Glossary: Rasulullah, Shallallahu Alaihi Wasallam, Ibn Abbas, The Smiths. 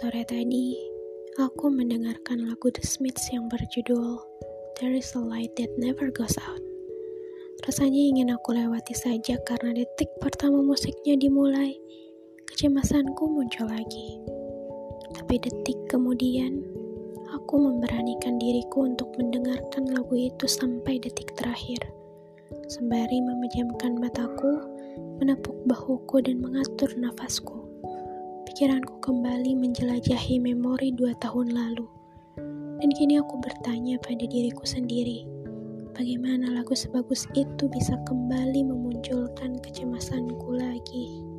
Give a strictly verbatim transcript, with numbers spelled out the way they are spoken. sore tadi, aku mendengarkan lagu The Smiths yang berjudul There is a Light That Never Goes Out. Rasanya ingin aku lewati saja karena detik pertama musiknya dimulai, kecemasanku muncul lagi. Tapi detik kemudian, aku memberanikan diriku untuk mendengarkan lagu itu sampai detik terakhir. Sembari memejamkan mataku, menepuk bahuku dan mengatur nafasku. Pikiranku kembali menjelajahi memori dua tahun lalu. Dan kini aku bertanya pada diriku sendiri, bagaimana lagu sebagus itu bisa kembali memunculkan kecemasanku lagi?